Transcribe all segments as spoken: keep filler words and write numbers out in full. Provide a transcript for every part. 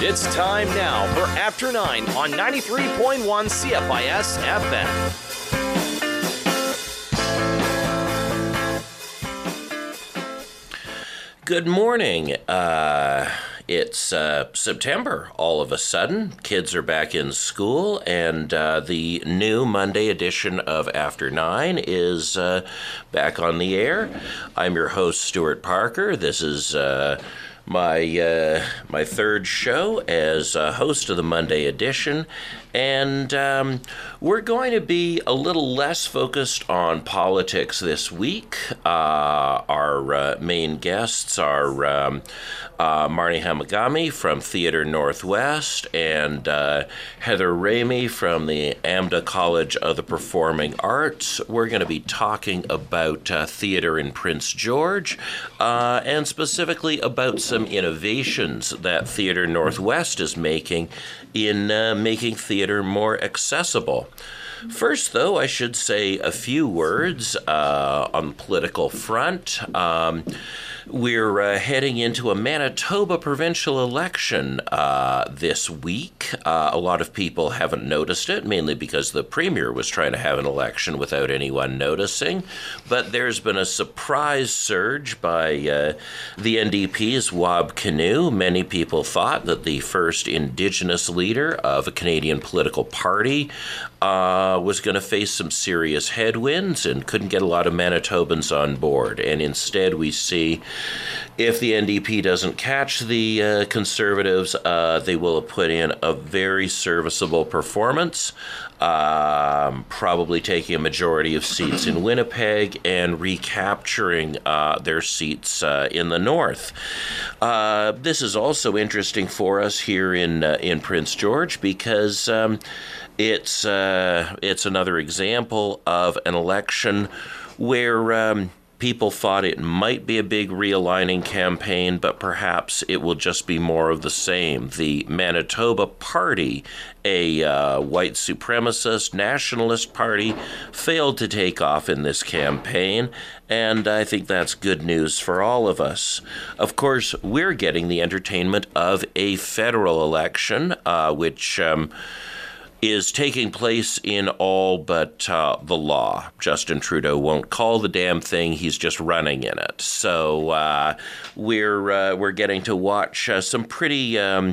It's time now for After Nine on ninety-three point one C F I S F M. Good morning. Uh, it's uh, September all of a sudden. Kids are back in school, and uh, the new Monday edition of After Nine is uh, back on the air. I'm your host, Stuart Parker. This is uh, my uh, my third show as a host of the Monday edition. And um, we're going to be a little less focused on politics this week. Uh, our uh, main guests are um, uh, Marnie Hamagami from Theatre Northwest and uh, Heather Ramey from the AMDA College of the Performing Arts. We're going to be talking about uh, theatre in Prince George uh, and specifically about some innovations that Theatre Northwest is making in uh, making theatre more accessible. First, though, I should say a few words uh, on the political front. Um, we're uh, heading into a Manitoba provincial election uh, this week. Uh, a lot of people haven't noticed it, mainly because the premier was trying to have an election without anyone noticing. But there's been a surprise surge by uh, the N D P's Wab Kinew. Many people thought that the first Indigenous leader of a Canadian political party Uh, was going to face some serious headwinds and couldn't get a lot of Manitobans on board. And instead we see if the N D P doesn't catch the uh, Conservatives, uh, they will have put in a very serviceable performance, um, probably taking a majority of seats in Winnipeg and recapturing uh, their seats uh, in the north. Uh, this is also interesting for us here in, uh, in Prince George because um, It's uh, it's another example of an election where um, people thought it might be a big realigning campaign, but perhaps it will just be more of the same. The Manitoba Party, a uh, white supremacist nationalist party, failed to take off in this campaign, and I think that's good news for all of us. Of course, we're getting the entertainment of a federal election, uh, which... Um, is taking place in all but uh, the law. Justin Trudeau won't call the damn thing. He's just running in it. So uh, we're uh, we're getting to watch uh, some pretty, um,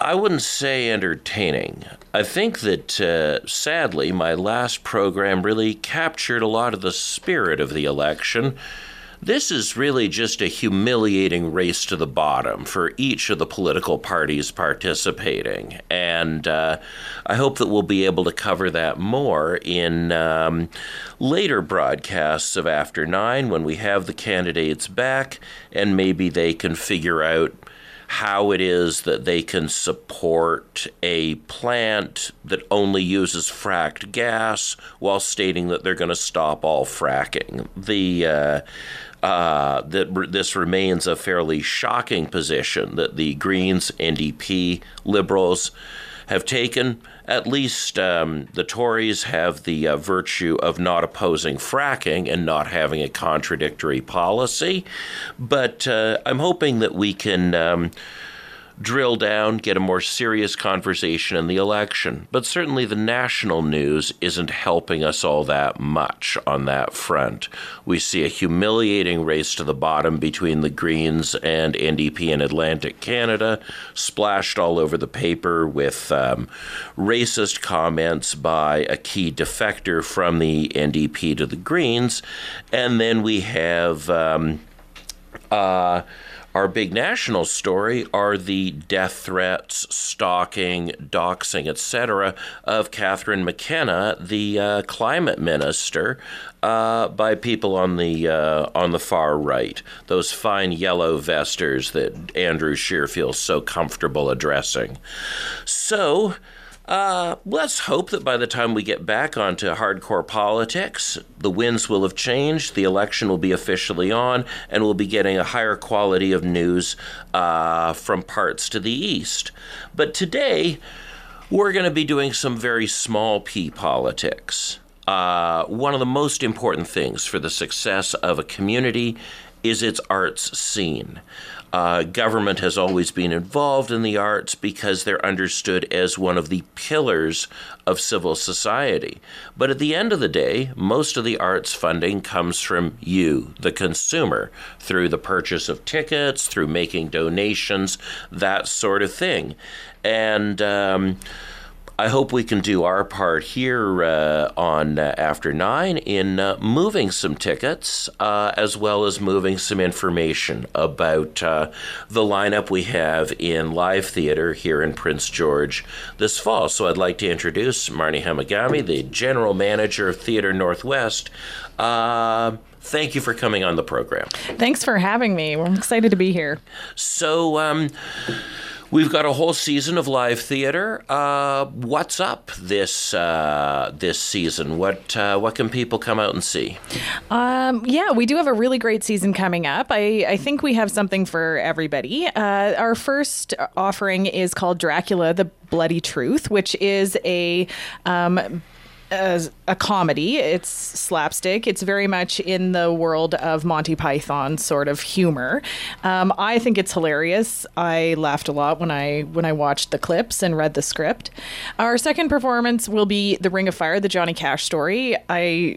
I wouldn't say entertaining. I think that, uh, sadly, my last program really captured a lot of the spirit of the election. This is really just a humiliating race to the bottom for each of the political parties participating. And uh, I hope that we'll be able to cover that more in um, later broadcasts of After Nine when we have the candidates back and maybe they can figure out how it is that they can support a plant that only uses fracked gas while stating that they're going to stop all fracking. The uh, uh, that this remains a fairly shocking position that the Greens, N D P, Liberals have taken. At least um, the Tories have the uh, virtue of not opposing fracking and not having a contradictory policy. But uh, I'm hoping that we can um, drill down, get a more serious conversation in the election. But certainly the national news isn't helping us all that much on that front. We see a humiliating race to the bottom between the Greens and N D P in Atlantic Canada, splashed all over the paper with um, racist comments by a key defector from the N D P to the Greens. And then we have... Um, uh, Our big national story are the death threats, stalking, doxing, et cetera, of Catherine McKenna, the uh, climate minister, uh, by people on the uh, on the far right. Those fine yellow vesters that Andrew Scheer feels so comfortable addressing. So. Uh, let's hope that by the time we get back onto hardcore politics, the winds will have changed, the election will be officially on, and we'll be getting a higher quality of news uh, from parts to the east. But today, we're going to be doing some very small p politics. Uh, one of the most important things for the success of a community is its arts scene. Uh, government has always been involved in the arts because they're understood as one of the pillars of civil society. But at the end of the day, most of the arts funding comes from you, the consumer, through the purchase of tickets, through making donations, that sort of thing. And um, I hope we can do our part here uh, on uh, After Nine in uh, moving some tickets uh, as well as moving some information about uh, the lineup we have in live theater here in Prince George this fall. So I'd like to introduce Marnie Hamagami, the General Manager of Theatre Northwest. Uh, Thank you for coming on the program. Thanks for having me. We're excited to be here. So um, we've got a whole season of live theater. Uh, what's up this uh, this season? What uh, what can people come out and see? Um, yeah, we do have a really great season coming up. I, I think we have something for everybody. Uh, our first offering is called Dracula, the Bloody Truth, which is a... Um, A, a comedy. It's slapstick. It's very much in the world of Monty Python sort of humor. Um, I think it's hilarious. I laughed a lot when I when I watched the clips and read the script. Our second performance will be The Ring of Fire, the Johnny Cash story. I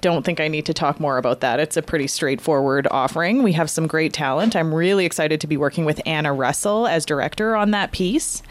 don't think I need to talk more about that. It's a pretty straightforward offering. We have some great talent. I'm really excited to be working with Anna Russell as director on that piece.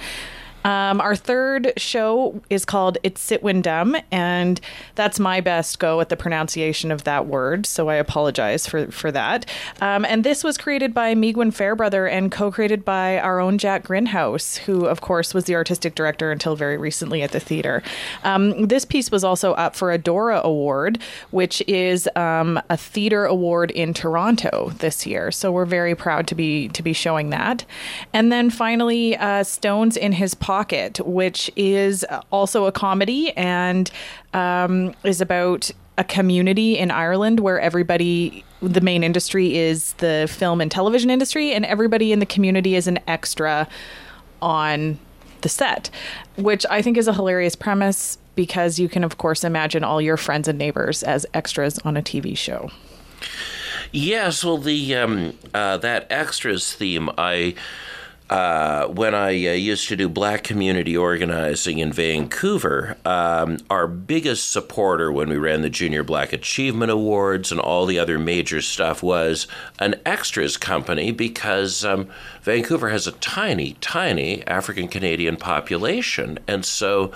Um, our third show is called It's Sit When Dumb, and that's my best go at the pronunciation of that word, so I apologize for, for that. Um, and this was created by Meagwin Fairbrother and co-created by our own Jack Grinhouse, who, of course, was the artistic director until very recently at the theater. Um, this piece was also up for a Dora Award, which is um, a theater award in Toronto this year, so we're very proud to be, to be showing that. And then finally, uh, Stones in His Pockets, which is also a comedy and um, is about a community in Ireland where everybody, the main industry is the film and television industry, and everybody in the community is an extra on the set, which I think is a hilarious premise because you can, of course, imagine all your friends and neighbors as extras on a T V show. Yes, well, the um, uh, that extras theme, I... Uh, when I uh, used to do black community organizing in Vancouver, um, our biggest supporter when we ran the Junior Black Achievement Awards and all the other major stuff was an extras company because um, Vancouver has a tiny, tiny African-Canadian population. And so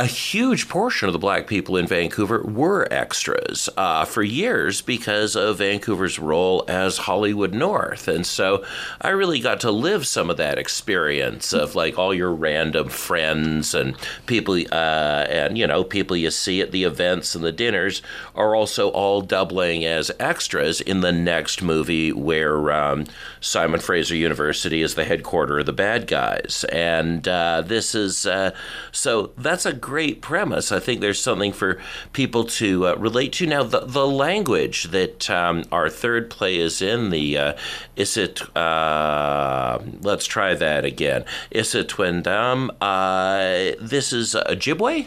a huge portion of the black people in Vancouver were extras uh, for years because of Vancouver's role as Hollywood North. And so I really got to live some of that experience of like all your random friends and people uh, and, you know, people you see at the events and the dinners are also all doubling as extras in the next movie where um, Simon Fraser University is the headquarters of the bad guys. And uh, this is uh, so that's a great premise. I think there's something for people to uh, relate to. Now, the, the language that um, our third play is in, the uh, Is It, uh, let's try that again. Is It When Dumb? Uh, this is uh, Ojibwe?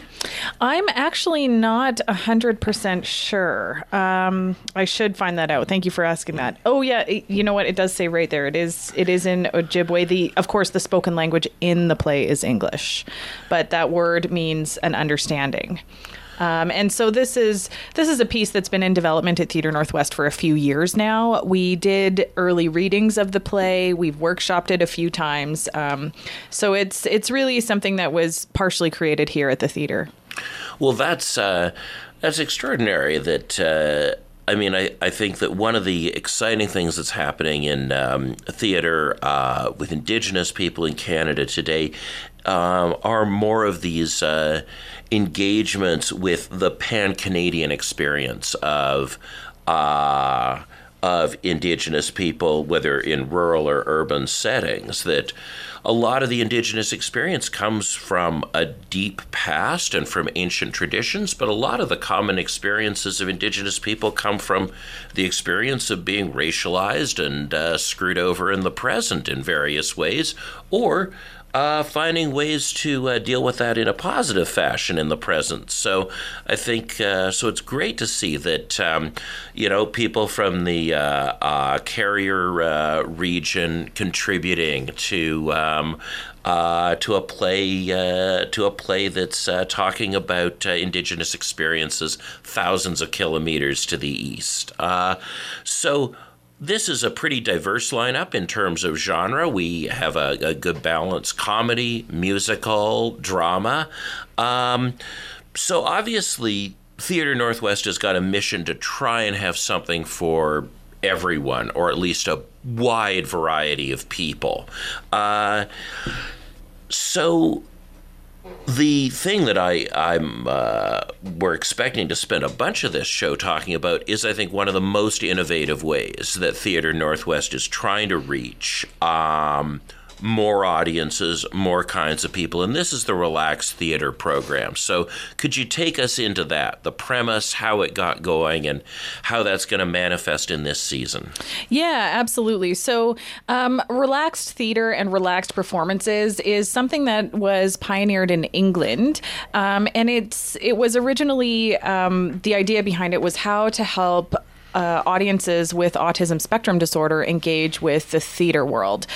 I'm actually not one hundred percent sure. Um, I should find that out. Thank you for asking that. Oh, yeah. It, you know what? It does say right there. It is It is in Ojibwe. The, of course, the spoken language in the play is English, but that word means an understanding. Um, and so this is this is a piece that's been in development at Theatre Northwest for a few years now. We did early readings of the play. We've workshopped it a few times. Um, so it's it's really something that was partially created here at the theater. Well, that's uh, that's extraordinary that uh I mean, I, I think that one of the exciting things that's happening in um, theatre uh, with Indigenous people in Canada today um, are more of these uh, engagements with the pan-Canadian experience of uh, of Indigenous people, whether in rural or urban settings, that a lot of the Indigenous experience comes from a deep past and from ancient traditions, but a lot of the common experiences of Indigenous people come from the experience of being racialized and uh, screwed over in the present in various ways, or Uh, finding ways to uh, deal with that in a positive fashion in the present. So I think uh, so it's great to see that, um, you know, people from the uh, uh, Carrier uh, region contributing to um, uh, to a play uh, to a play that's uh, talking about uh, Indigenous experiences thousands of kilometers to the east. Uh, so. This is a pretty diverse lineup in terms of genre. We have a, a good balance: comedy, musical, drama. Um, so obviously, Theatre Northwest has got a mission to try and have something for everyone, or at least a wide variety of people. Uh, so... The thing that I, I'm uh, we're expecting to spend a bunch of this show talking about is, I think, one of the most innovative ways that Theatre Northwest is trying to reach um, more audiences, more kinds of people. And this is the Relaxed Theatre program. So could you take us into that, the premise, how it got going, and how that's going to manifest in this season? Yeah, absolutely. So um, relaxed theatre and relaxed performances is something that was pioneered in England. Um, and it's it was originally, um, the idea behind it was how to help Uh, audiences with autism spectrum disorder engage with the theater world.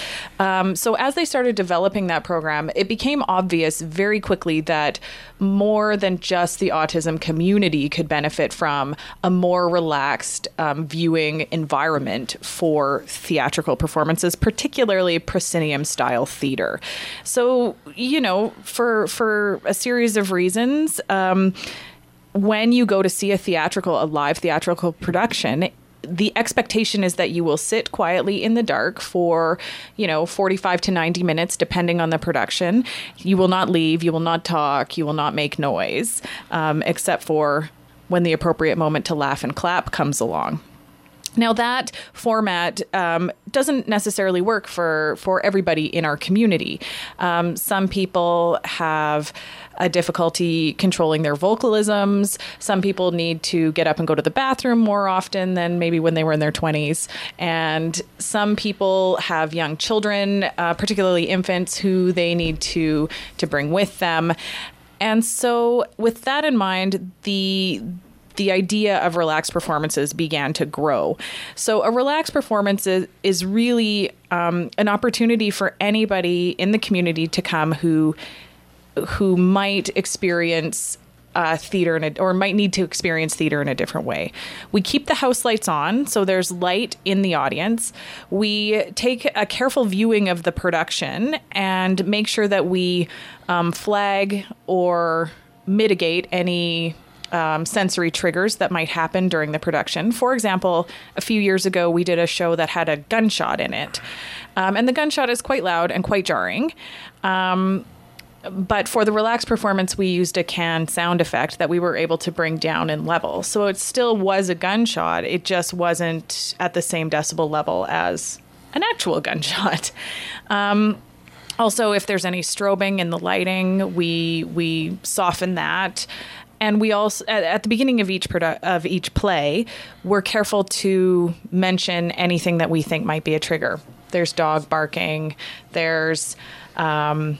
Um, so as they started developing that program, it became obvious very quickly that more than just the autism community could benefit from a more relaxed um, viewing environment for theatrical performances, particularly proscenium style theater. So, you know, for, for a series of reasons, um, when you go to see a theatrical, a live theatrical production, the expectation is that you will sit quietly in the dark for, you know, forty-five to ninety minutes, depending on the production. You will not leave. You will not talk. You will not make noise, um, except for when the appropriate moment to laugh and clap comes along. Now, that format um, doesn't necessarily work for, for everybody in our community. Um, some people have a difficulty controlling their vocalisms. Some people need to get up and go to the bathroom more often than maybe when they were in their twenties. And some people have young children, uh, particularly infants, who they need to to bring with them. And so with that in mind, the... the idea of relaxed performances began to grow. So a relaxed performance is, is really um, an opportunity for anybody in the community to come who who might experience uh, theater in a, or might need to experience theater in a different way. We keep the house lights on, so there's light in the audience. We take a careful viewing of the production and make sure that we um, flag or mitigate any Um, sensory triggers that might happen during the production. For example, a few years ago, we did a show that had a gunshot in it. Um, and the gunshot is quite loud and quite jarring. Um, but for the relaxed performance, we used a canned sound effect that we were able to bring down in level. So it still was a gunshot. It just wasn't at the same decibel level as an actual gunshot. Um, also, if there's any strobing in the lighting, we we soften that. And we also, at the beginning of each produ- of each play, we're careful to mention anything that we think might be a trigger. There's dog barking. There's um,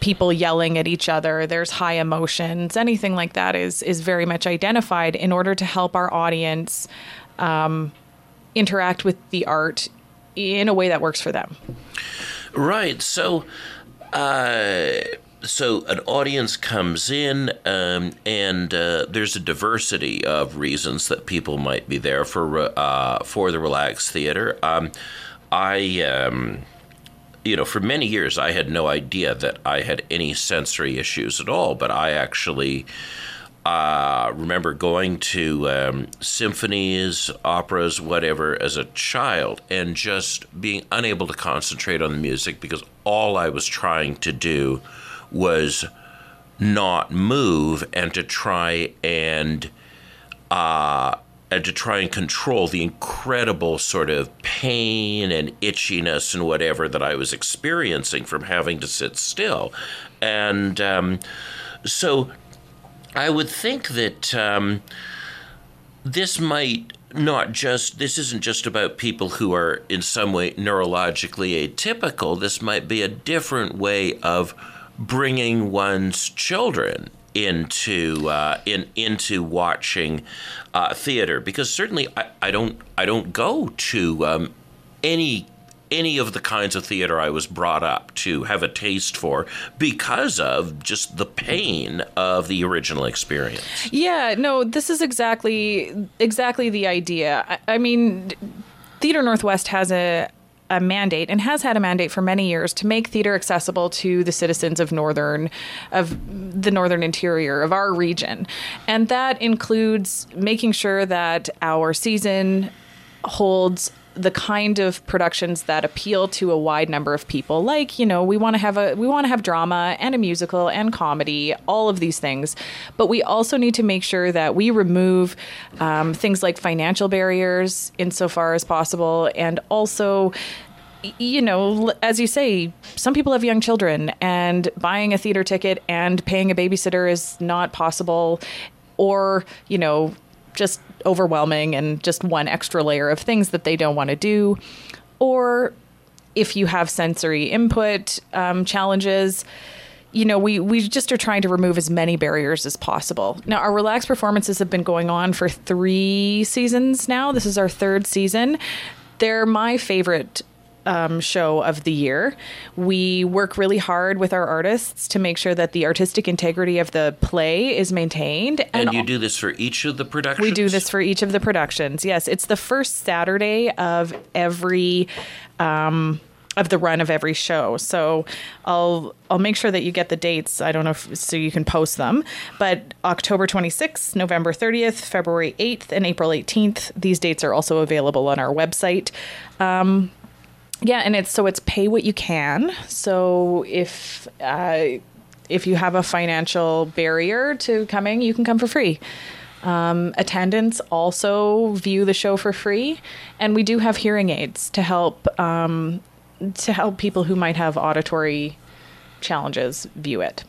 people yelling at each other. There's high emotions. Anything like that is is very much identified in order to help our audience um, interact with the art in a way that works for them. Right. So. Uh... So an audience comes in, um, and uh, there's a diversity of reasons that people might be there for uh, for the relaxed theater. Um, I, um, you know, for many years I had no idea that I had any sensory issues at all. But I actually uh, remember going to um, symphonies, operas, whatever, as a child, and just being unable to concentrate on the music because all I was trying to do was not move and to try and uh, and to try and control the incredible sort of pain and itchiness and whatever that I was experiencing from having to sit still. And um, so I would think that um, this might not just, this isn't just about people who are in some way neurologically atypical. This might be a different way of bringing one's children into uh, in into watching uh, theater, because certainly I, I don't I don't go to um, any any of the kinds of theater I was brought up to have a taste for because of just the pain of the original experience. Yeah, no, this is exactly exactly the idea. I, I mean, Theatre Northwest has a. a mandate and has had a mandate for many years to make theater accessible to the citizens of northern of the northern interior of our region. And that includes making sure that our season holds the kind of productions that appeal to a wide number of people. Like, you know, we want to have a we want to have drama and a musical and comedy, all of these things. But we also need to make sure that we remove um, things like financial barriers insofar as possible. And also, you know, as you say, some people have young children, and buying a theater ticket and paying a babysitter is not possible, or, you know, just overwhelming and just one extra layer of things that they don't want to do. Or if you have sensory input um, challenges, you know, we, we just are trying to remove as many barriers as possible. Now, our relaxed performances have been going on for three seasons now. This is our third season. They're my favorite Um, show of the year. We work really hard with our artists to make sure that the artistic integrity of the play is maintained. And, and you do this for each of the productions? We do this for each of the productions, yes. It's the first Saturday of every um, of the run of every show. So I'll I'll make sure that you get the dates. I don't know if, so you can post them. But October twenty-sixth, November thirtieth, February eighth, and April eighteenth. These dates are also available on our website. Um Yeah, and it's so it's pay what you can. So if uh, if you have a financial barrier to coming, you can come for free. Um, attendants also view the show for free, and we do have hearing aids to help um, to help people who might have auditory challenges view it.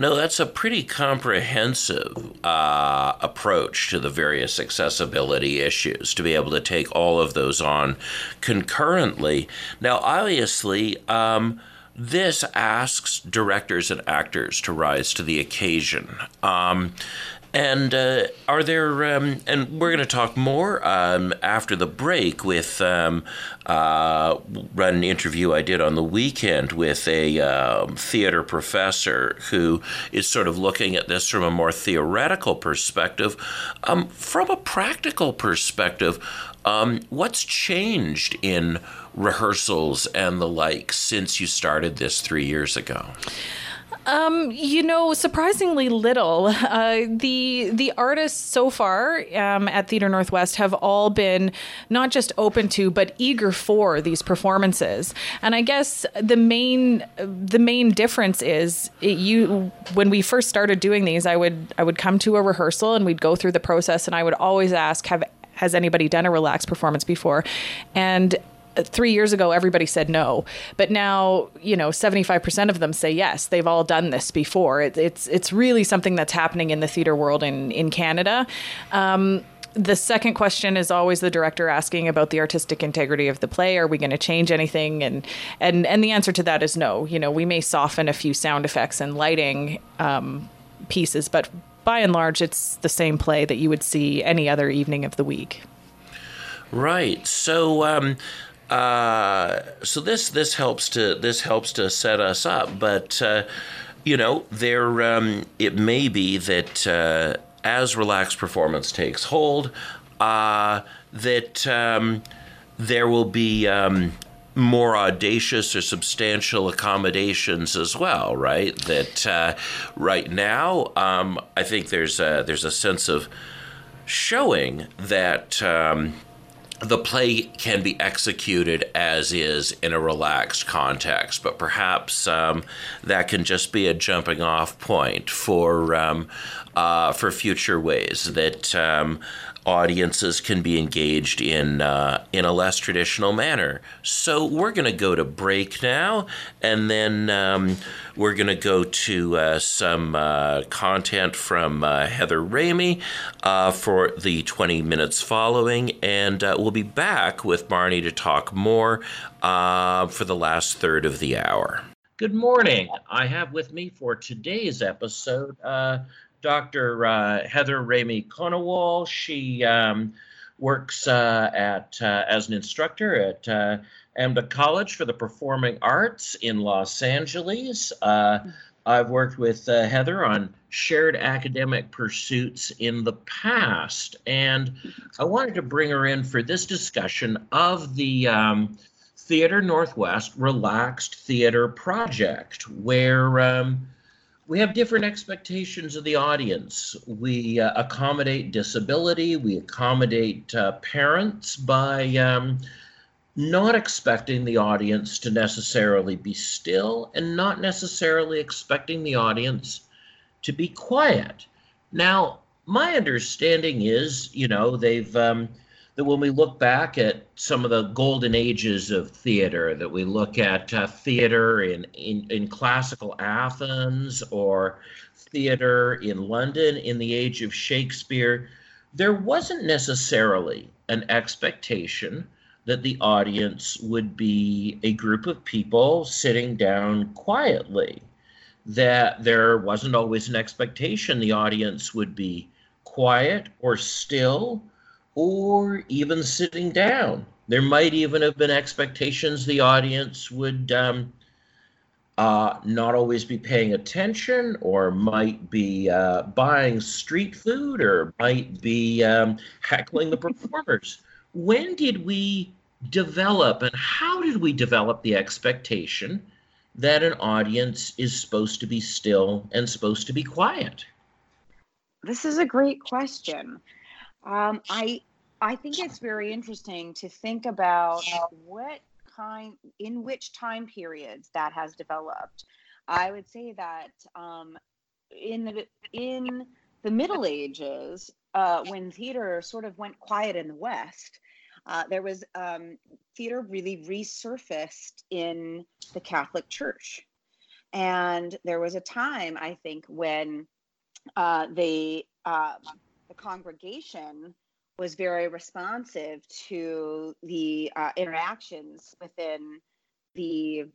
No, that's a pretty comprehensive uh, approach to the various accessibility issues, to be able to take all of those on concurrently. Now, obviously, um, this asks directors and actors to rise to the occasion. Um, and uh, are there, um, and we're going to talk more um, after the break with um, uh, an interview I did on the weekend with a um, theater professor who is sort of looking at this from a more theoretical perspective. Um, from a practical perspective, um, what's changed in rehearsals and the like since you started this three years ago? Um, you know, surprisingly little. Uh, the the artists so far um, at Theatre Northwest have all been not just open to, but eager for these performances. And I guess the main the main difference is it, you when we first started doing these, I would I would come to a rehearsal and we'd go through the process, and I would always ask, have has anybody done a relaxed performance before? And three years ago, everybody said no. But now, you know, seventy-five percent of them say yes. They've all done this before. It, it's it's really something that's happening in the theater world in, in Canada. Um, the second question is always the director asking about the artistic integrity of the play. Are we going to change anything? And, and, and the answer to that is no. You know, we may soften a few sound effects and lighting um, pieces, but by and large, it's the same play that you would see any other evening of the week. Right. So... Um Uh, so this this helps to this helps to set us up, but uh, you know there um, it may be that uh, as relaxed performance takes hold, uh, that um, there will be um, more audacious or substantial accommodations as well, right? That uh, right now um, I think there's a, there's a sense of showing that. Um, The play can be executed as is in a relaxed context, but perhaps um, that can just be a jumping off point for um, uh, for future ways that um, audiences can be engaged in uh, in a less traditional manner. So we're going to go to break now, and then um, we're going to go to uh, some uh, content from uh, Heather Ramey uh, for the twenty minutes following, and uh, we'll be back with Marnie to talk more uh, for the last third of the hour. Good morning. I have with me for today's episode uh, Doctor Uh, Heather Ramey-Conawal. She um, works uh, at uh, as an instructor at uh, AMDA College for the Performing Arts in Los Angeles. Uh, I've worked with uh, Heather on shared academic pursuits in the past, and I wanted to bring her in for this discussion of the um, Theatre Northwest Relaxed Theatre Project, where um, we have different expectations of the audience. We uh, accommodate disability, we accommodate uh, parents by um, not expecting the audience to necessarily be still and not necessarily expecting the audience to be quiet. Now, my understanding is, you know, they've, um, that when we look back at some of the golden ages of theater, that we look at uh, theater in, in, in classical Athens or theater in London in the age of Shakespeare, there wasn't necessarily an expectation that the audience would be a group of people sitting down quietly, that there wasn't always an expectation the audience would be quiet or still, or even sitting down. There might even have been expectations the audience would um, uh, not always be paying attention, or might be uh, buying street food, or might be um, heckling the performers. When did we develop, and how did we develop the expectation that an audience is supposed to be still and supposed to be quiet? This is a great question. Um, I I think it's very interesting to think about what kind, in which time periods that has developed. I would say that um, in the in the Middle Ages, uh, when theater sort of went quiet in the West, uh, there was um, theater really resurfaced in the Catholic Church, and there was a time, I think, when uh, they. Uh, The congregation was very responsive to the uh, interactions within the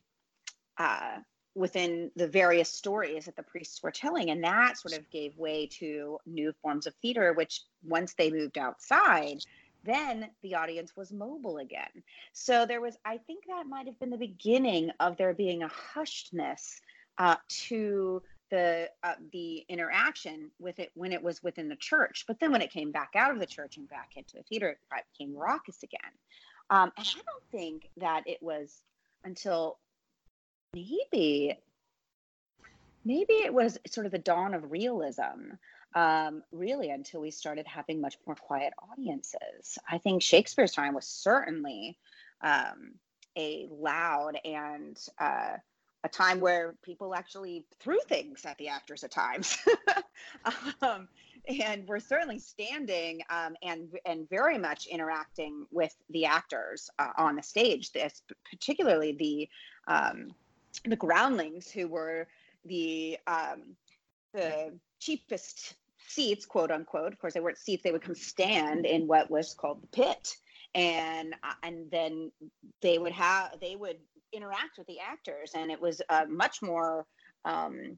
uh, within the various stories that the priests were telling, and that sort of gave way to new forms of theater, which once they moved outside, then the audience was mobile again. So there was, I think that might have been the beginning of there being a hushedness uh, to the uh, the interaction with it when it was within the church. But then when it came back out of the church and back into the theater, it became raucous again. Um, and I don't think that it was until maybe, maybe it was sort of the dawn of realism, um, really, until we started having much more quiet audiences. I think Shakespeare's time was certainly um, a loud and... Uh, a time where people actually threw things at the actors at times. um, and we're certainly standing um, and and very much interacting with the actors uh, on the stage, this, particularly the um, the groundlings, who were the um, the cheapest seats, quote unquote. Of course, they weren't seats. They would come stand in what was called the pit. And uh, and then they would have, they would interact with the actors, and it was a much more um,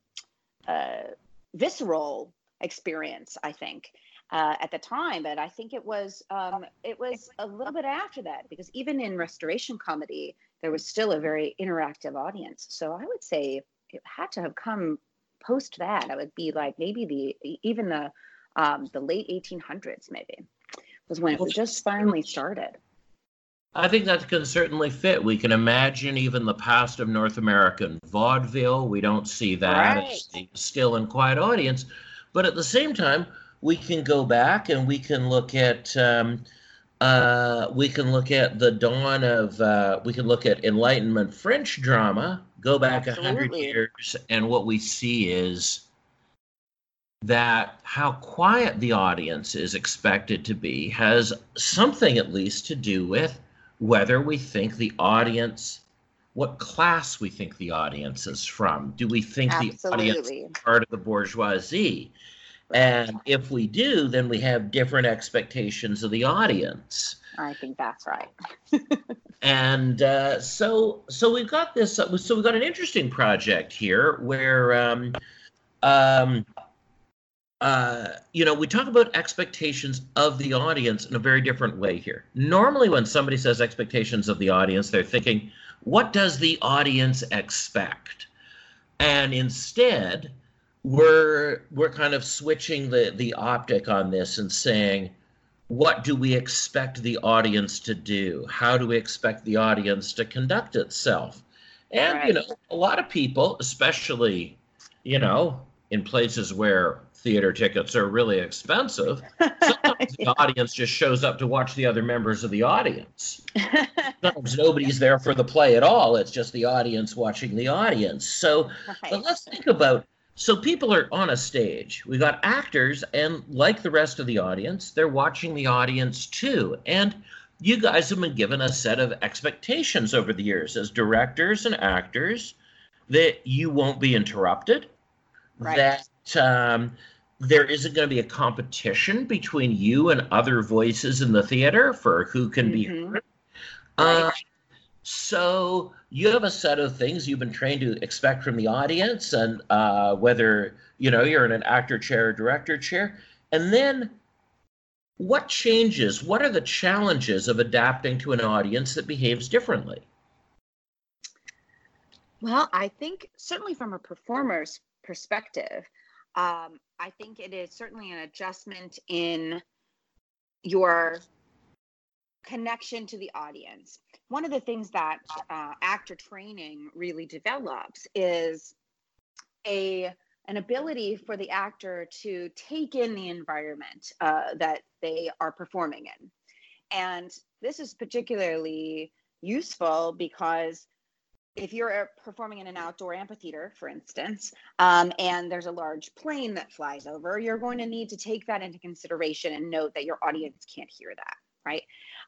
uh, visceral experience, I think, uh, at the time. But I think it was um, it was a little bit after that, because even in Restoration comedy, there was still a very interactive audience. So I would say it had to have come post that. I would be like maybe the even the um, the late eighteen hundreds, maybe. Was when it was just finally started. I think that can certainly fit. We can imagine even the past of North American vaudeville. We don't see that. Right. It's the still and quiet audience. But at the same time, we can go back and we can look at um, uh, we can look at the dawn of uh, we can look at Enlightenment French drama. Go back a hundred years, and what we see is that how quiet the audience is expected to be has something at least to do with whether we think the audience, what class we think the audience is from. Do we think Absolutely. The audience is part of the bourgeoisie? Right. And if we do, then we have different expectations of the audience. I think that's right. And uh, so so we've got this, so we've got an interesting project here where, um, um, uh, you know, we talk about expectations of the audience in a very different way here. Normally when somebody says expectations of the audience, they're thinking, what does the audience expect? And instead, we're we're kind of switching the, the optic on this and saying, what do we expect the audience to do? How do we expect the audience to conduct itself? And, right. you know, a lot of people, especially, you know, in places where theater tickets are really expensive, sometimes yeah. the audience just shows up to watch the other members of the audience. Sometimes nobody's there for the play at all. It's just the audience watching the audience. So right. but let's think about So people are on a stage. We got actors, and like the rest of the audience, they're watching the audience too. And you guys have been given a set of expectations over the years as directors and actors that you won't be interrupted, right. that um, there isn't going to be a competition between you and other voices in the theater for who can mm-hmm. be heard. Uh, right. So you have a set of things you've been trained to expect from the audience, and uh, whether, you know, you're in an actor chair or director chair. And then what changes? What are the challenges of adapting to an audience that behaves differently? Well, I think certainly from a performer's perspective, um, I think it is certainly an adjustment in your connection to the audience. One of the things that uh, actor training really develops is a an ability for the actor to take in the environment uh, that they are performing in. And this is particularly useful because if you're performing in an outdoor amphitheater, for instance, um, and there's a large plane that flies over, you're going to need to take that into consideration and note that your audience can't hear that. Right.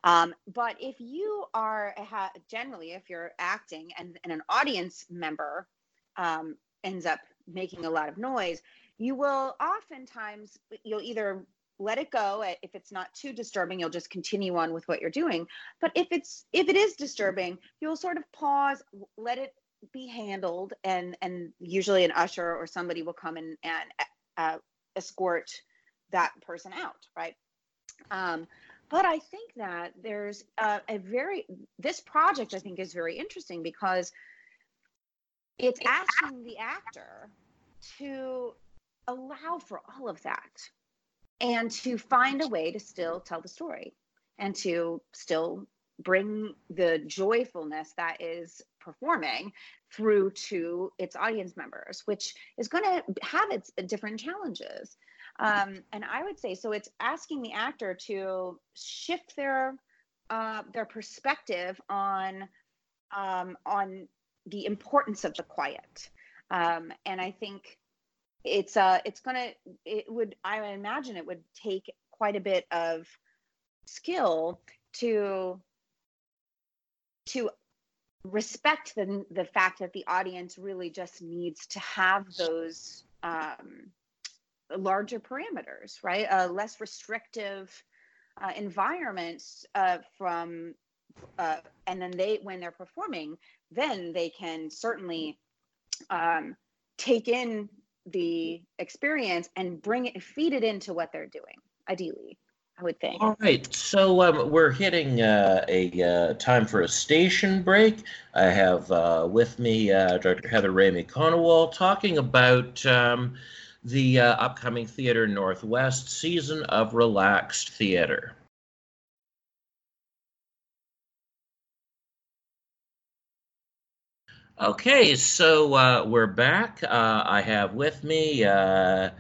Um, but if you are ha- generally, if you're acting and, and an audience member um, ends up making a lot of noise, you will oftentimes, you'll either let it go. If it's not too disturbing, you'll just continue on with what you're doing. But if it's, if it is disturbing, you'll sort of pause, let it be handled. And, and usually an usher or somebody will come in and uh, escort that person out. Right. Um, But I think that there's a, a very, this project I think is very interesting because it's asking the actor to allow for all of that and to find a way to still tell the story and to still bring the joyfulness that is performing through to its audience members, which is going to have its different challenges. Um, and I would say, so it's asking the actor to shift their uh, their perspective on um, on the importance of the quiet. Um, and I think it's uh, it's gonna it would I would imagine it would take quite a bit of skill to to respect the the fact that the audience really just needs to have those. Um, larger parameters, right? A less restrictive uh, environments uh, from, uh, and then they, when they're performing, then they can certainly um, take in the experience and bring it, feed it into what they're doing, ideally, I would think. All right, so um, we're hitting uh, a uh, time for a station break. I have uh, with me uh, Doctor Heather Ramey-Conawal talking about um, the uh, upcoming Theatre Northwest season of Relaxed Theatre. Okay, so uh, we're back. Uh, I have with me uh,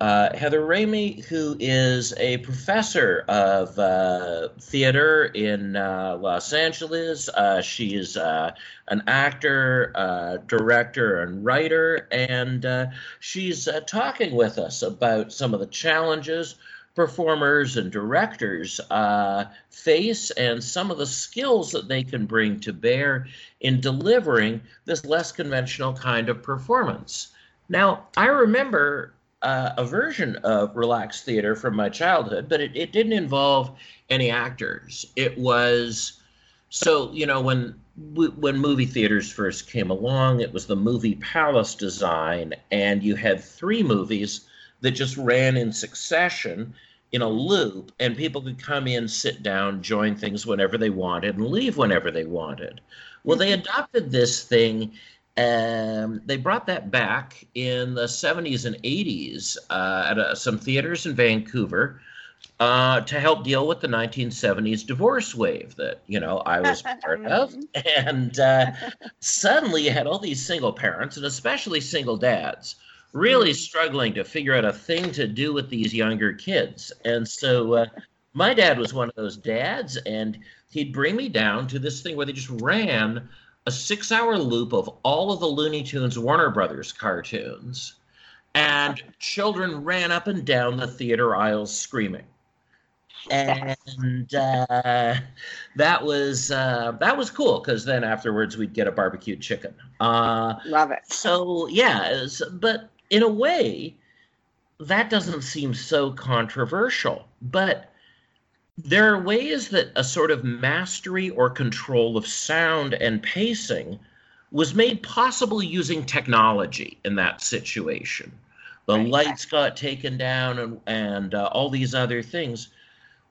Uh, Heather Ramey, who is a professor of uh, theater in uh, Los Angeles. Uh, she is uh, an actor, uh, director, and writer, and uh, she's uh, talking with us about some of the challenges performers and directors uh, face and some of the skills that they can bring to bear in delivering this less conventional kind of performance. Now, I remember Uh, a version of relaxed theater from my childhood, but it, it didn't involve any actors. It was, so, you know, when when movie theaters first came along, it was the movie palace design, and you had three movies that just ran in succession in a loop, and people could come in, sit down, join things whenever they wanted, and leave whenever they wanted. Well, they adopted this thing. Um, they brought that back in the seventies and eighties uh, at uh, some theaters in Vancouver uh, to help deal with the nineteen seventies divorce wave that, you know, I was part of. And uh, suddenly you had all these single parents, and especially single dads, really struggling to figure out a thing to do with these younger kids. And so uh, my dad was one of those dads, and he'd bring me down to this thing where they just ran a six-hour loop of all of the Looney Tunes Warner Brothers cartoons, and children ran up and down the theater aisles screaming. And uh, that was uh, that was cool, because then afterwards we'd get a barbecued chicken. Uh, Love it. So, yeah, it was, but in a way, that doesn't seem so controversial. But there are ways that a sort of mastery or control of sound and pacing was made possible using technology in that situation. The right. lights got taken down and, and uh, all these other things.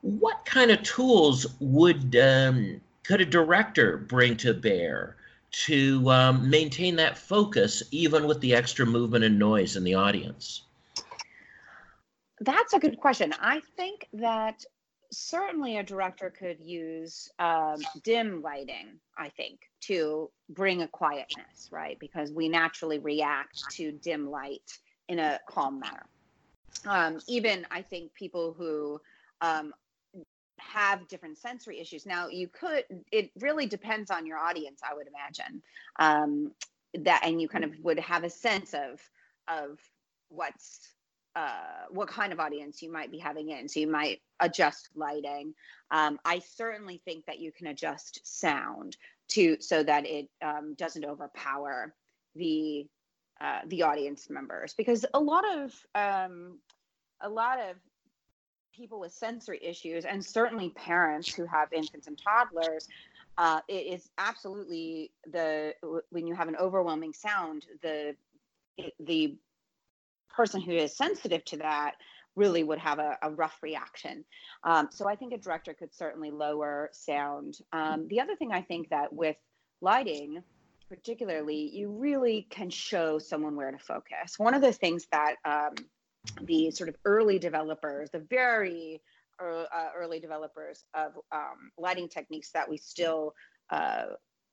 What kind of tools would um, could a director bring to bear to um, maintain that focus, even with the extra movement and noise in the audience? That's a good question. I think that certainly a director could use um, dim lighting, I think, to bring a quietness, right? Because we naturally react to dim light in a calm manner. Um, even, I think, people who um, have different sensory issues. Now, you could, it really depends on your audience, I would imagine, um, that, and you kind of would have a sense of, of what's, Uh, what kind of audience you might be having in. So you might adjust lighting. Um, I certainly think that you can adjust sound to so that it um, doesn't overpower the uh, the audience members, because a lot of um, a lot of people with sensory issues, and certainly parents who have infants and toddlers, uh, it is absolutely the when you have an overwhelming sound, the the person who is sensitive to that really would have a, a rough reaction. Um, so I think a director could certainly lower sound. Um, the other thing I think that with lighting, particularly, you really can show someone where to focus. One of the things that um, the sort of early developers, the very early, uh, early developers of um, lighting techniques that we still uh,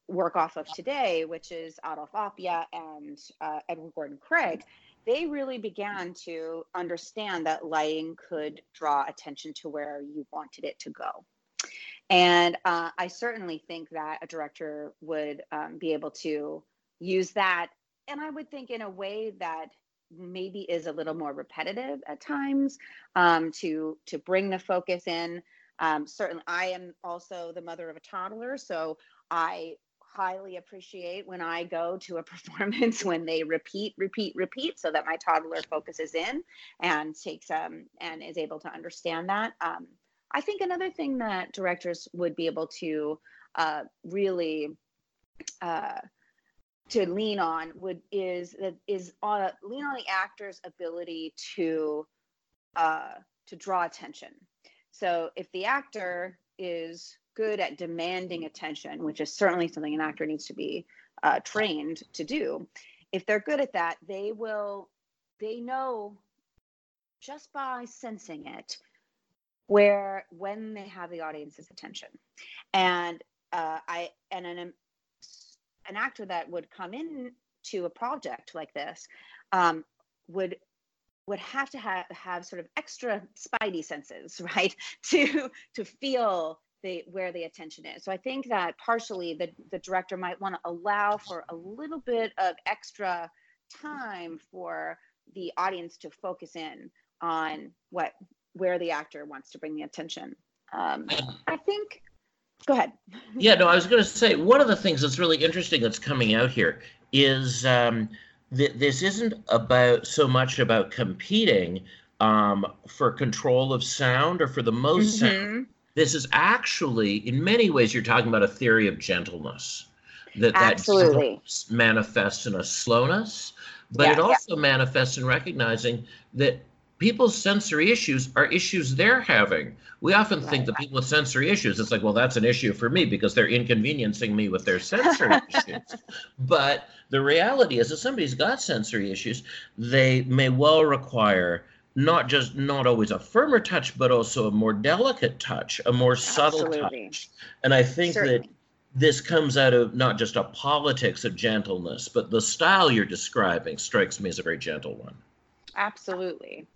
work off of today, which is Adolf Appia and uh, Edward Gordon Craig, they really began to understand that lighting could draw attention to where you wanted it to go. And uh, I certainly think that a director would um, be able to use that. And I would think in a way that maybe is a little more repetitive at times um, to, to bring the focus in. Um, certainly, I am also the mother of a toddler, so I highly appreciate when I go to a performance when they repeat, repeat, repeat, so that my toddler focuses in and takes um and is able to understand that. Um, I think another thing that directors would be able to uh, really uh, to lean on would is that is on a, lean on the actor's ability to uh, to draw attention. So if the actor is good at demanding attention, which is certainly something an actor needs to be uh, trained to do. If they're good at that, they will, they know just by sensing it, where, when they have the audience's attention. And uh, I, and an, an actor that would come in to a project like this um, would would have to have, have sort of extra spidey senses, right, to to feel the where the attention is. So I think that partially the, the director might want to allow for a little bit of extra time for the audience to focus in on what where the actor wants to bring the attention. Um, I think, go ahead. Yeah, no, I was going to say, one of the things that's really interesting that's coming out here is um, th- this isn't about so much about competing um, for control of sound or for the most mm-hmm. sound. This is actually, in many ways, you're talking about a theory of gentleness. That Absolutely. That manifests in a slowness, but yeah, it also yeah. manifests in recognizing that people's sensory issues are issues they're having. We often right, think that right. people with sensory issues, it's like, well, that's an issue for me because they're inconveniencing me with their sensory issues. But the reality is, if somebody's got sensory issues, they may well require not just not always a firmer touch, but also a more delicate touch, a more subtle Absolutely. touch. And I think Certainly. that this comes out of not just a politics of gentleness, but the style you're describing strikes me as a very gentle one. Absolutely.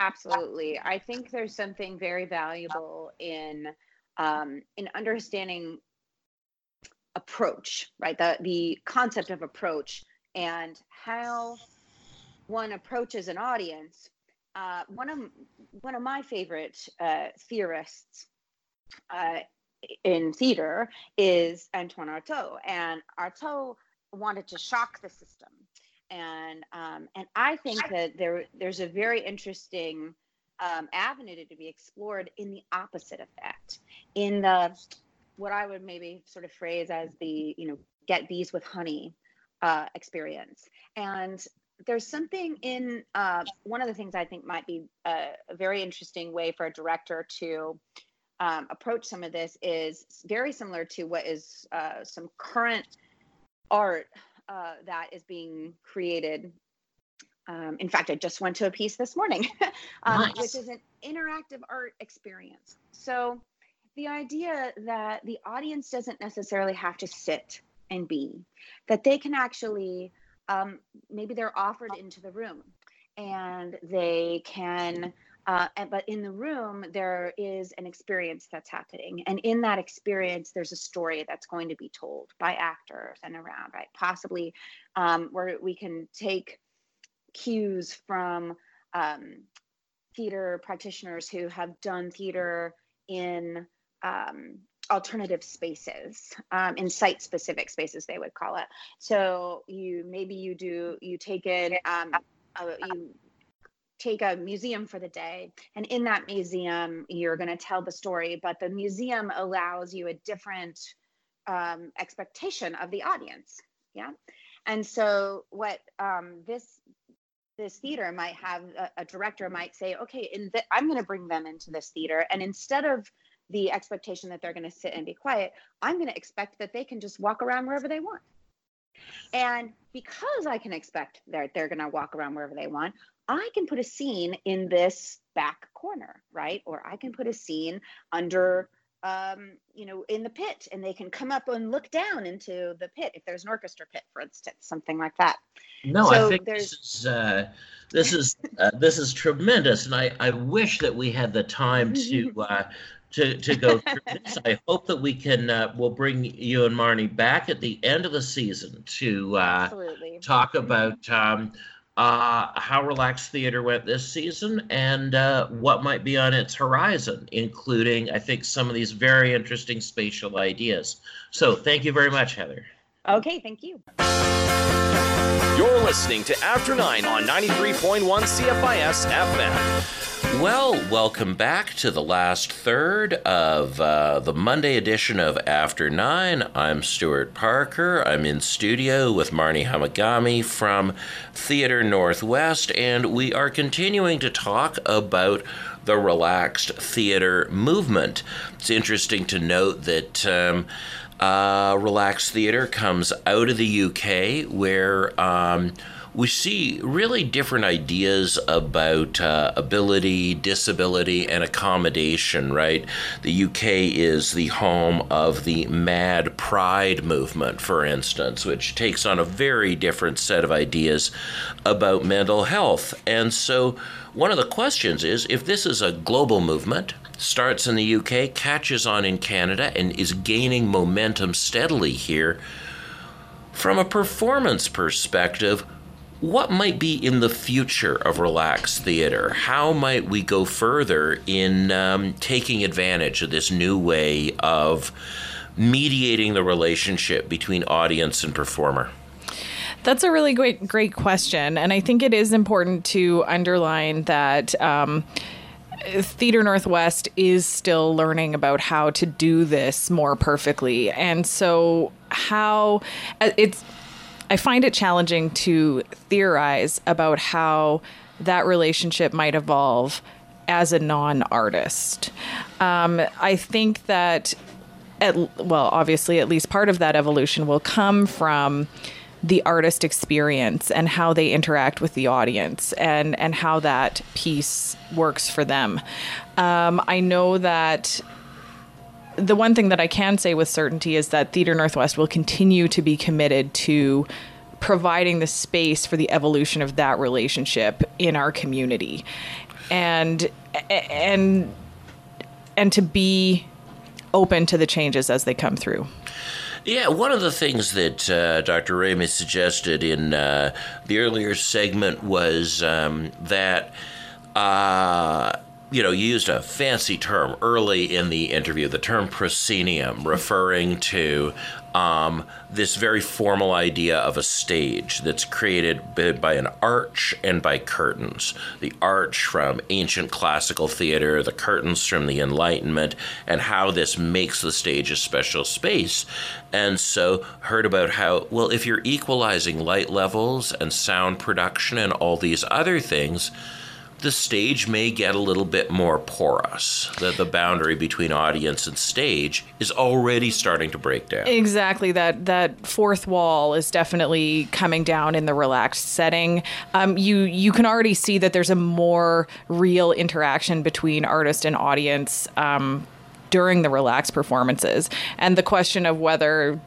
Absolutely. I think there's something very valuable in um, in understanding approach, right? The the concept of approach and how one approaches an audience. Uh, one of one of my favorite uh, theorists uh, in theater is Antoine Artaud, and Artaud wanted to shock the system. And um, and I think that there there's a very interesting um, avenue to be explored in the opposite of that, in the what I would maybe sort of phrase as the you know get bees with honey uh, experience. And there's something in uh, one of the things I think might be a, a very interesting way for a director to um, approach some of this is very similar to what is uh, some current art. Uh, that is being created. Um, in fact, I just went to a piece this morning, um, nice. which is an interactive art experience. So the idea that the audience doesn't necessarily have to sit and be, that they can actually, um, maybe they're offered into the room and they can, uh, and, but in the room, there is an experience that's happening. And in that experience, there's a story that's going to be told by actors and around, right? Possibly um, where we can take cues from um, theater practitioners who have done theater in um, alternative spaces, um, in site-specific spaces, they would call it. So you maybe you do, you take in, um, a, you take a museum for the day, and in that museum you're going to tell the story, but the museum allows you a different um, expectation of the audience. Yeah. And so what um, this this theater might have, a, a director might say, okay, in th- I'm going to bring them into this theater, and instead of the expectation that they're going to sit and be quiet, I'm going to expect that they can just walk around wherever they want. And because I can expect that they're going to walk around wherever they want, I can put a scene in this back corner, right? Or I can put a scene under, um, you know, in the pit, and they can come up and look down into the pit if there's an orchestra pit, for instance, something like that. No, so I think there's... this is uh, this is uh, this is tremendous, and I, I wish that we had the time to. Uh, To, to go through this. I hope that we can, uh, we'll bring you and Marnie back at the end of the season to uh, talk about um, uh, how Relaxed Theatre went this season and uh, what might be on its horizon, including, I think, some of these very interesting spatial ideas. So thank you very much, Heather. Okay, thank you. You're listening to After Nine on ninety-three point one C F I S F M. Well, welcome back to the last third of uh, the Monday edition of After Nine. I'm Stuart Parker. I'm in studio with Marnie Hamagami from Theatre Northwest, and we are continuing to talk about the relaxed theatre movement. It's interesting to note that um, uh, Relaxed Theatre comes out of the U K, where um, we see really different ideas about uh, ability, disability, and accommodation, right? The U K is the home of the Mad Pride movement, for instance, which takes on a very different set of ideas about mental health. And so one of the questions is, if this is a global movement, starts in the U K, catches on in Canada, and is gaining momentum steadily here, from a performance perspective, what might be in the future of Relaxed Theatre? How might we go further in um, taking advantage of this new way of mediating the relationship between audience and performer? That's a really great, great question. And I think it is important to underline that um, Theatre Northwest is still learning about how to do this more perfectly. And so how it's... I find it challenging to theorize about how that relationship might evolve as a non-artist. Um, I think that, at, well, obviously, at least part of that evolution will come from the artist experience and how they interact with the audience and, and how that piece works for them. Um, I know that... The one thing that I can say with certainty is that Theatre Northwest will continue to be committed to providing the space for the evolution of that relationship in our community, and and and to be open to the changes as they come through. Yeah, one of the things that uh, Doctor Ramey suggested in uh, the earlier segment was um, that. Uh, You know, you used a fancy term early in the interview, the term proscenium, referring to um, this very formal idea of a stage that's created by an arch and by curtains. The arch from ancient classical theater, the curtains from the Enlightenment, and how this makes the stage a special space. And so heard about how, well, if you're equalizing light levels and sound production and all these other things, the stage may get a little bit more porous, that the boundary between audience and stage is already starting to break down. Exactly. That that fourth wall is definitely coming down in the relaxed setting. Um, you, you can already see that there's a more real interaction between artist and audience um, during the relaxed performances. And the question of whether...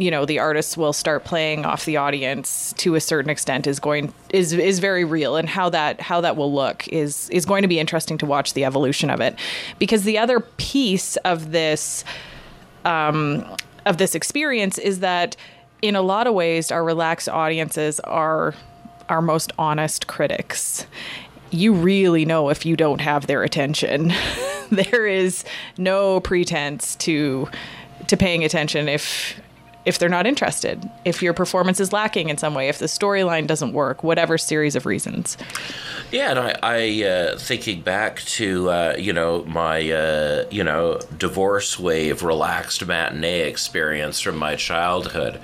you know, the artists will start playing off the audience to a certain extent is going is is very real, and how that how that will look is is going to be interesting to watch the evolution of it, because the other piece of this um, of this experience is that in a lot of ways our relaxed audiences are our most honest critics. You really know if you don't have their attention. There is no pretense to to paying attention if. If they're not interested, if your performance is lacking in some way, if the storyline doesn't work, whatever series of reasons. Yeah, and I, I uh, thinking back to, uh, you know, my, uh, you know, divorce wave relaxed matinee experience from my childhood,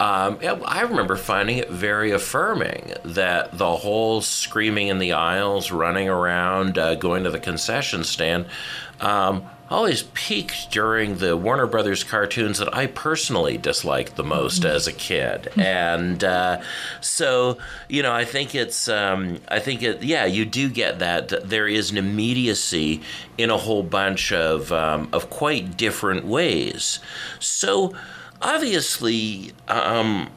um, I remember finding it very affirming that the whole screaming in the aisles, running around, uh, going to the concession stand, um, always peaked during the Warner Brothers cartoons that I personally disliked the most as a kid. And uh, so, you know, I think it's, um, I think it, yeah, you do get that. There is an immediacy in a whole bunch of, um, of quite different ways. So obviously, um,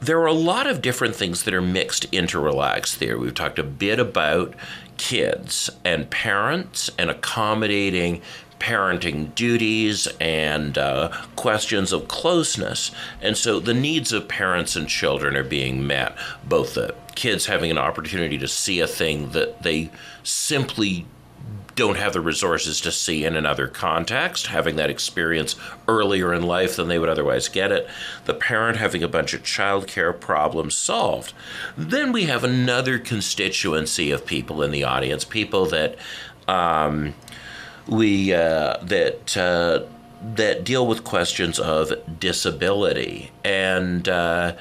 there are a lot of different things that are mixed into Relaxed Theatre. We've talked a bit about kids and parents and accommodating parenting duties and uh, questions of closeness. And so the needs of parents and children are being met, both the kids having an opportunity to see a thing that they simply don't have the resources to see in another context, having that experience earlier in life than they would otherwise get it, the parent having a bunch of childcare problems solved. Then we have another constituency of people in the audience, people that... Um, We uh, that uh, that deal with questions of disability, and uh,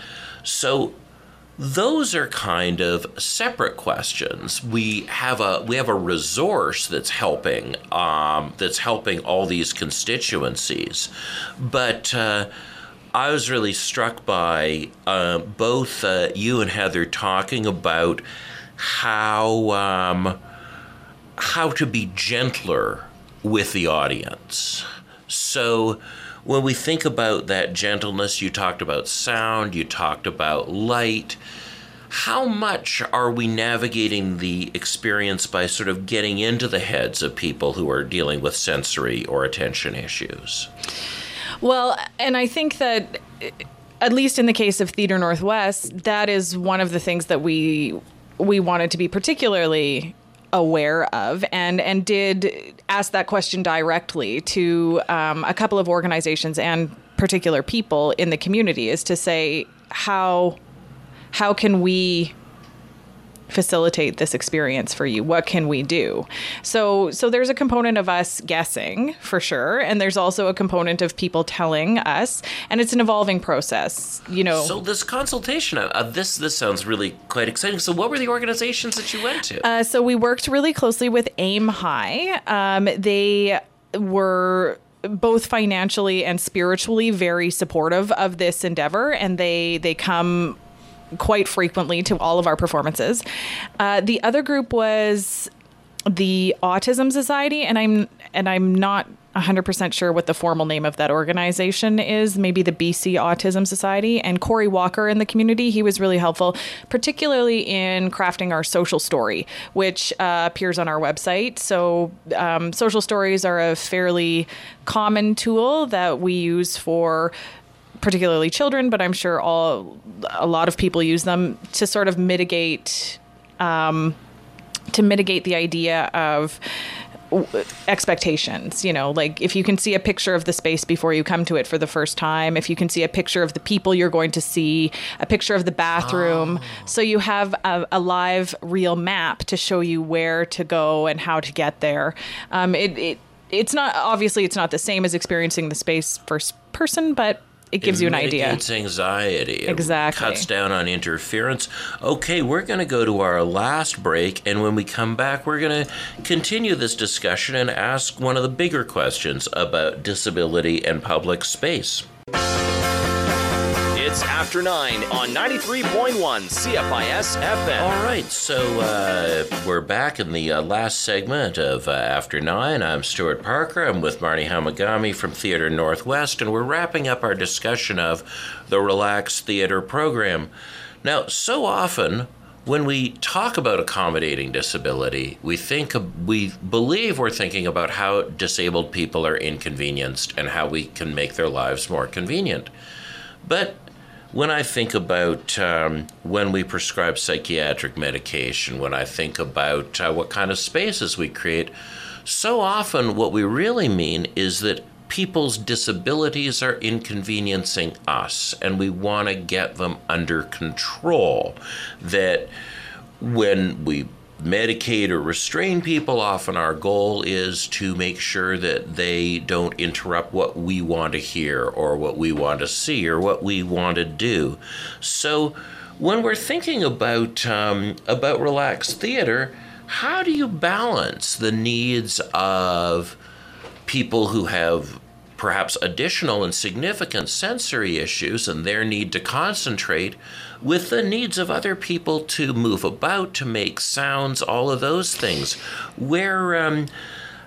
so Those are kind of separate questions. We have a we have a resource that's helping um, that's helping all these constituencies, but uh, I was really struck by uh, both uh, you and Heather talking about how um, how to be gentler with the audience. So when we think about that gentleness, you talked about sound, you talked about light. How much are we navigating the experience by sort of getting into the heads of people who are dealing with sensory or attention issues? Well, and I think that, at least in the case of Theatre Northwest, that is one of the things that we we wanted to be particularly aware of, and and did ask that question directly to um, a couple of organizations and particular people in the community, is to say, how how can we facilitate this experience for you? What can we do? So so there's a component of us guessing, for sure, and there's also a component of people telling us, and it's an evolving process, you know. So this consultation, uh, this this sounds really quite exciting. So what were the organizations that you went to? Uh, so we worked really closely with Aim High. Um, they were both financially and spiritually very supportive of this endeavor, and they they come quite frequently to all of our performances. Uh, the other group was the Autism Society, and I'm and I'm not one hundred percent sure what the formal name of that organization is, maybe the B C Autism Society. And Corey Walker in the community, he was really helpful, particularly in crafting our social story, which uh, appears on our website. So um, social stories are a fairly common tool that we use for particularly children, but I'm sure all a lot of people use them to sort of mitigate um, to mitigate the idea of expectations. You know, like if you can see a picture of the space before you come to it for the first time, if you can see a picture of the people you're going to see, a picture of the bathroom, oh. so you have a, a live, real map to show you where to go and how to get there. Um, it, it it's not obviously it's not the same as experiencing the space first person, but it gives it you an idea. It mitigates anxiety. Exactly. It cuts down on interference. Okay, we're going to go to our last break, and when we come back, we're going to continue this discussion and ask one of the bigger questions about disability and public space. It's after nine on ninety-three point one C F I S F M. All right, so uh, we're back in the uh, last segment of uh, After Nine. I'm Stuart Parker. I'm with Marnie Hamagami from Theatre Northwest, and we're wrapping up our discussion of the Relaxed Theatre program. Now, so often when we talk about accommodating disability, we think we believe we're thinking about how disabled people are inconvenienced and how we can make their lives more convenient, but when I think about um, when we prescribe psychiatric medication, when I think about uh, what kind of spaces we create, so often what we really mean is that people's disabilities are inconveniencing us, and we want to get them under control. That when we medicate or restrain people, often our goal is to make sure that they don't interrupt what we want to hear or what we want to see or what we want to do. So when we're thinking about um, about relaxed theater, how do you balance the needs of people who have perhaps additional and significant sensory issues and their need to concentrate with the needs of other people to move about, to make sounds, all of those things? Where, um,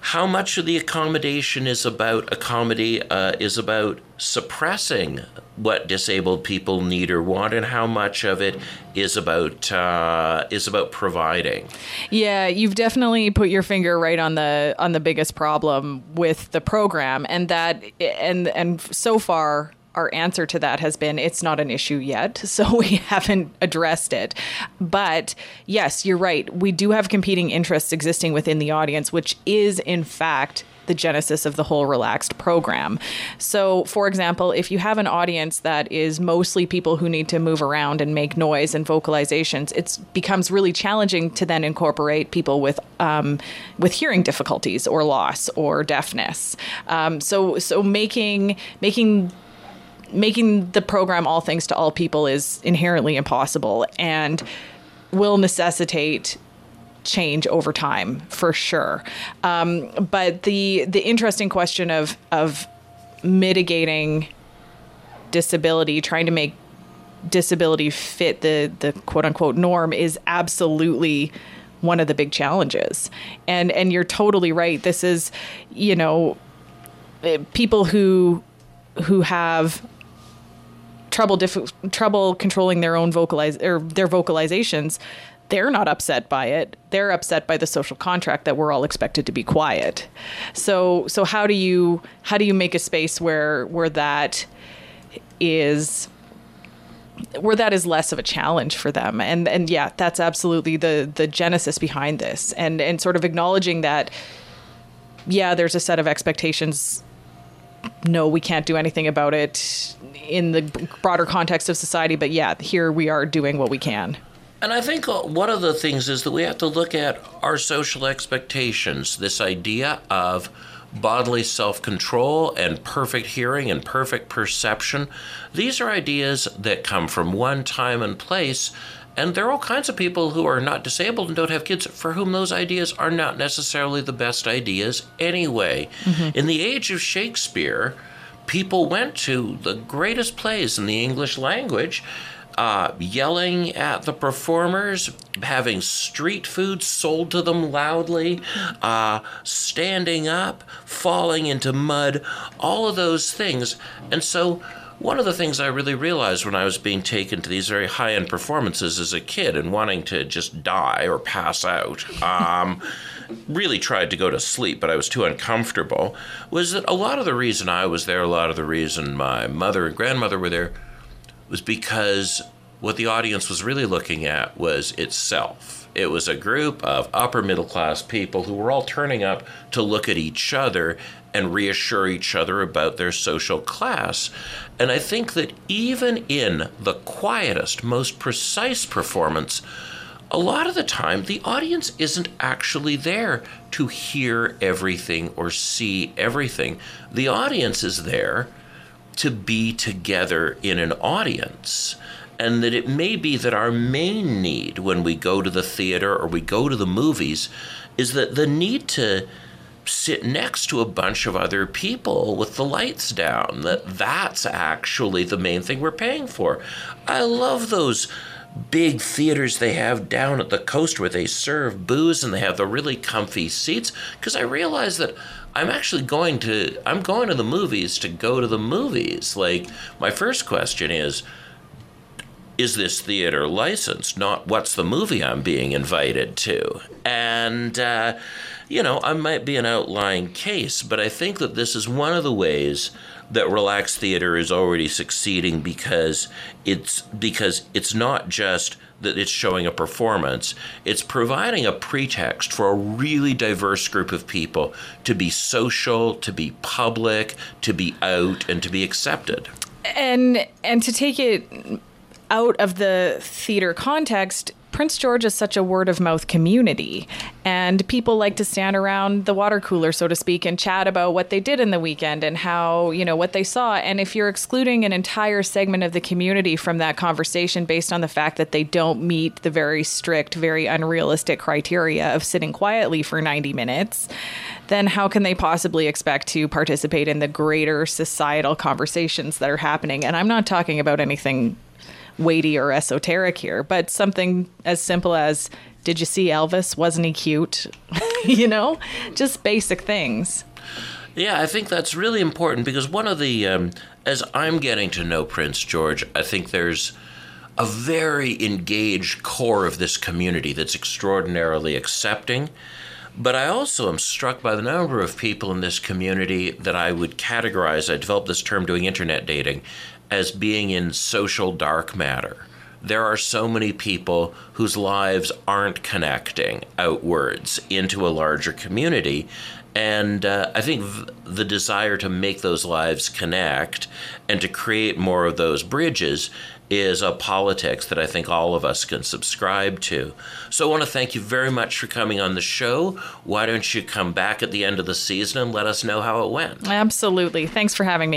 how much of the accommodation is about accommodate uh, is about suppressing what disabled people need or want, and how much of it is about uh, is about providing? Yeah, you've definitely put your finger right on the on the biggest problem with the program, and that and and so far, our answer to that has been, it's not an issue yet, so we haven't addressed it. But yes, you're right. We do have competing interests existing within the audience, which is, in fact, the genesis of the whole relaxed program. So, for example, if you have an audience that is mostly people who need to move around and make noise and vocalizations, it becomes really challenging to then incorporate people with um, with hearing difficulties or loss or deafness. Um, so, so making making making the program all things to all people is inherently impossible and will necessitate change over time for sure. Um, but the the interesting question of of mitigating disability, trying to make disability fit the the quote unquote norm, is absolutely one of the big challenges. And and you're totally right. This is, you know, people who who have trouble diff- trouble controlling their own vocalize or their vocalizations. They're not upset by it. They're upset by the social contract that we're all expected to be quiet. So so how do you how do you make a space where where that is where that is less of a challenge for them? And and yeah, that's absolutely the the genesis behind this. And and sort of acknowledging that, yeah, there's a set of expectations. No, we can't do anything about it in the broader context of society, but yeah, here we are doing what we can. And I think one of the things is that we have to look at our social expectations, this idea of bodily self-control and perfect hearing and perfect perception. These are ideas that come from one time and place, and there are all kinds of people who are not disabled and don't have kids for whom those ideas are not necessarily the best ideas anyway. Mm-hmm. In the age of Shakespeare, people went to the greatest plays in the English language, Uh, yelling at the performers, having street food sold to them loudly, uh, standing up, falling into mud, all of those things. And so one of the things I really realized when I was being taken to these very high-end performances as a kid and wanting to just die or pass out, um, really tried to go to sleep, but I was too uncomfortable, was that a lot of the reason I was there, a lot of the reason my mother and grandmother were there, was because what the audience was really looking at was itself. It was a group of upper middle class people who were all turning up to look at each other and reassure each other about their social class. And I think that even in the quietest, most precise performance, a lot of the time the audience isn't actually there to hear everything or see everything. The audience is there to be together in an audience, and that it may be that our main need when we go to the theater or we go to the movies is that the need to sit next to a bunch of other people with the lights down, that that's actually the main thing we're paying for. I love those big theaters they have down at the coast where they serve booze and they have the really comfy seats, because I realize that I'm actually going to, I'm going to the movies to go to the movies. Like, my first question is, is this theater licensed? Not what's the movie I'm being invited to. And, uh, you know, I might be an outlying case, but I think that this is one of the ways that relaxed theater is already succeeding, because it's because it's not just that it's showing a performance, it's providing a pretext for a really diverse group of people to be social, to be public, to be out, and to be accepted. And and to take it out of the theater context, Prince George is such a word-of-mouth community, and people like to stand around the water cooler, so to speak, and chat about what they did in the weekend and how, you know, what they saw. And if you're excluding an entire segment of the community from that conversation based on the fact that they don't meet the very strict, very unrealistic criteria of sitting quietly for ninety minutes, then how can they possibly expect to participate in the greater societal conversations that are happening? And I'm not talking about anything weighty or esoteric here, but something as simple as, did you see Elvis? Wasn't he cute? You know, just basic things. Yeah, I think that's really important, because one of the, um, as I'm getting to know Prince George, I think there's a very engaged core of this community that's extraordinarily accepting. But I also am struck by the number of people in this community that I would categorize, I developed this term doing internet dating, as being in social dark matter. There are so many people whose lives aren't connecting outwards into a larger community. And uh, I think v- the desire to make those lives connect and to create more of those bridges is a politics that I think all of us can subscribe to. So I want to thank you very much for coming on the show. Why don't you come back at the end of the season and let us know how it went? Absolutely. Thanks for having me.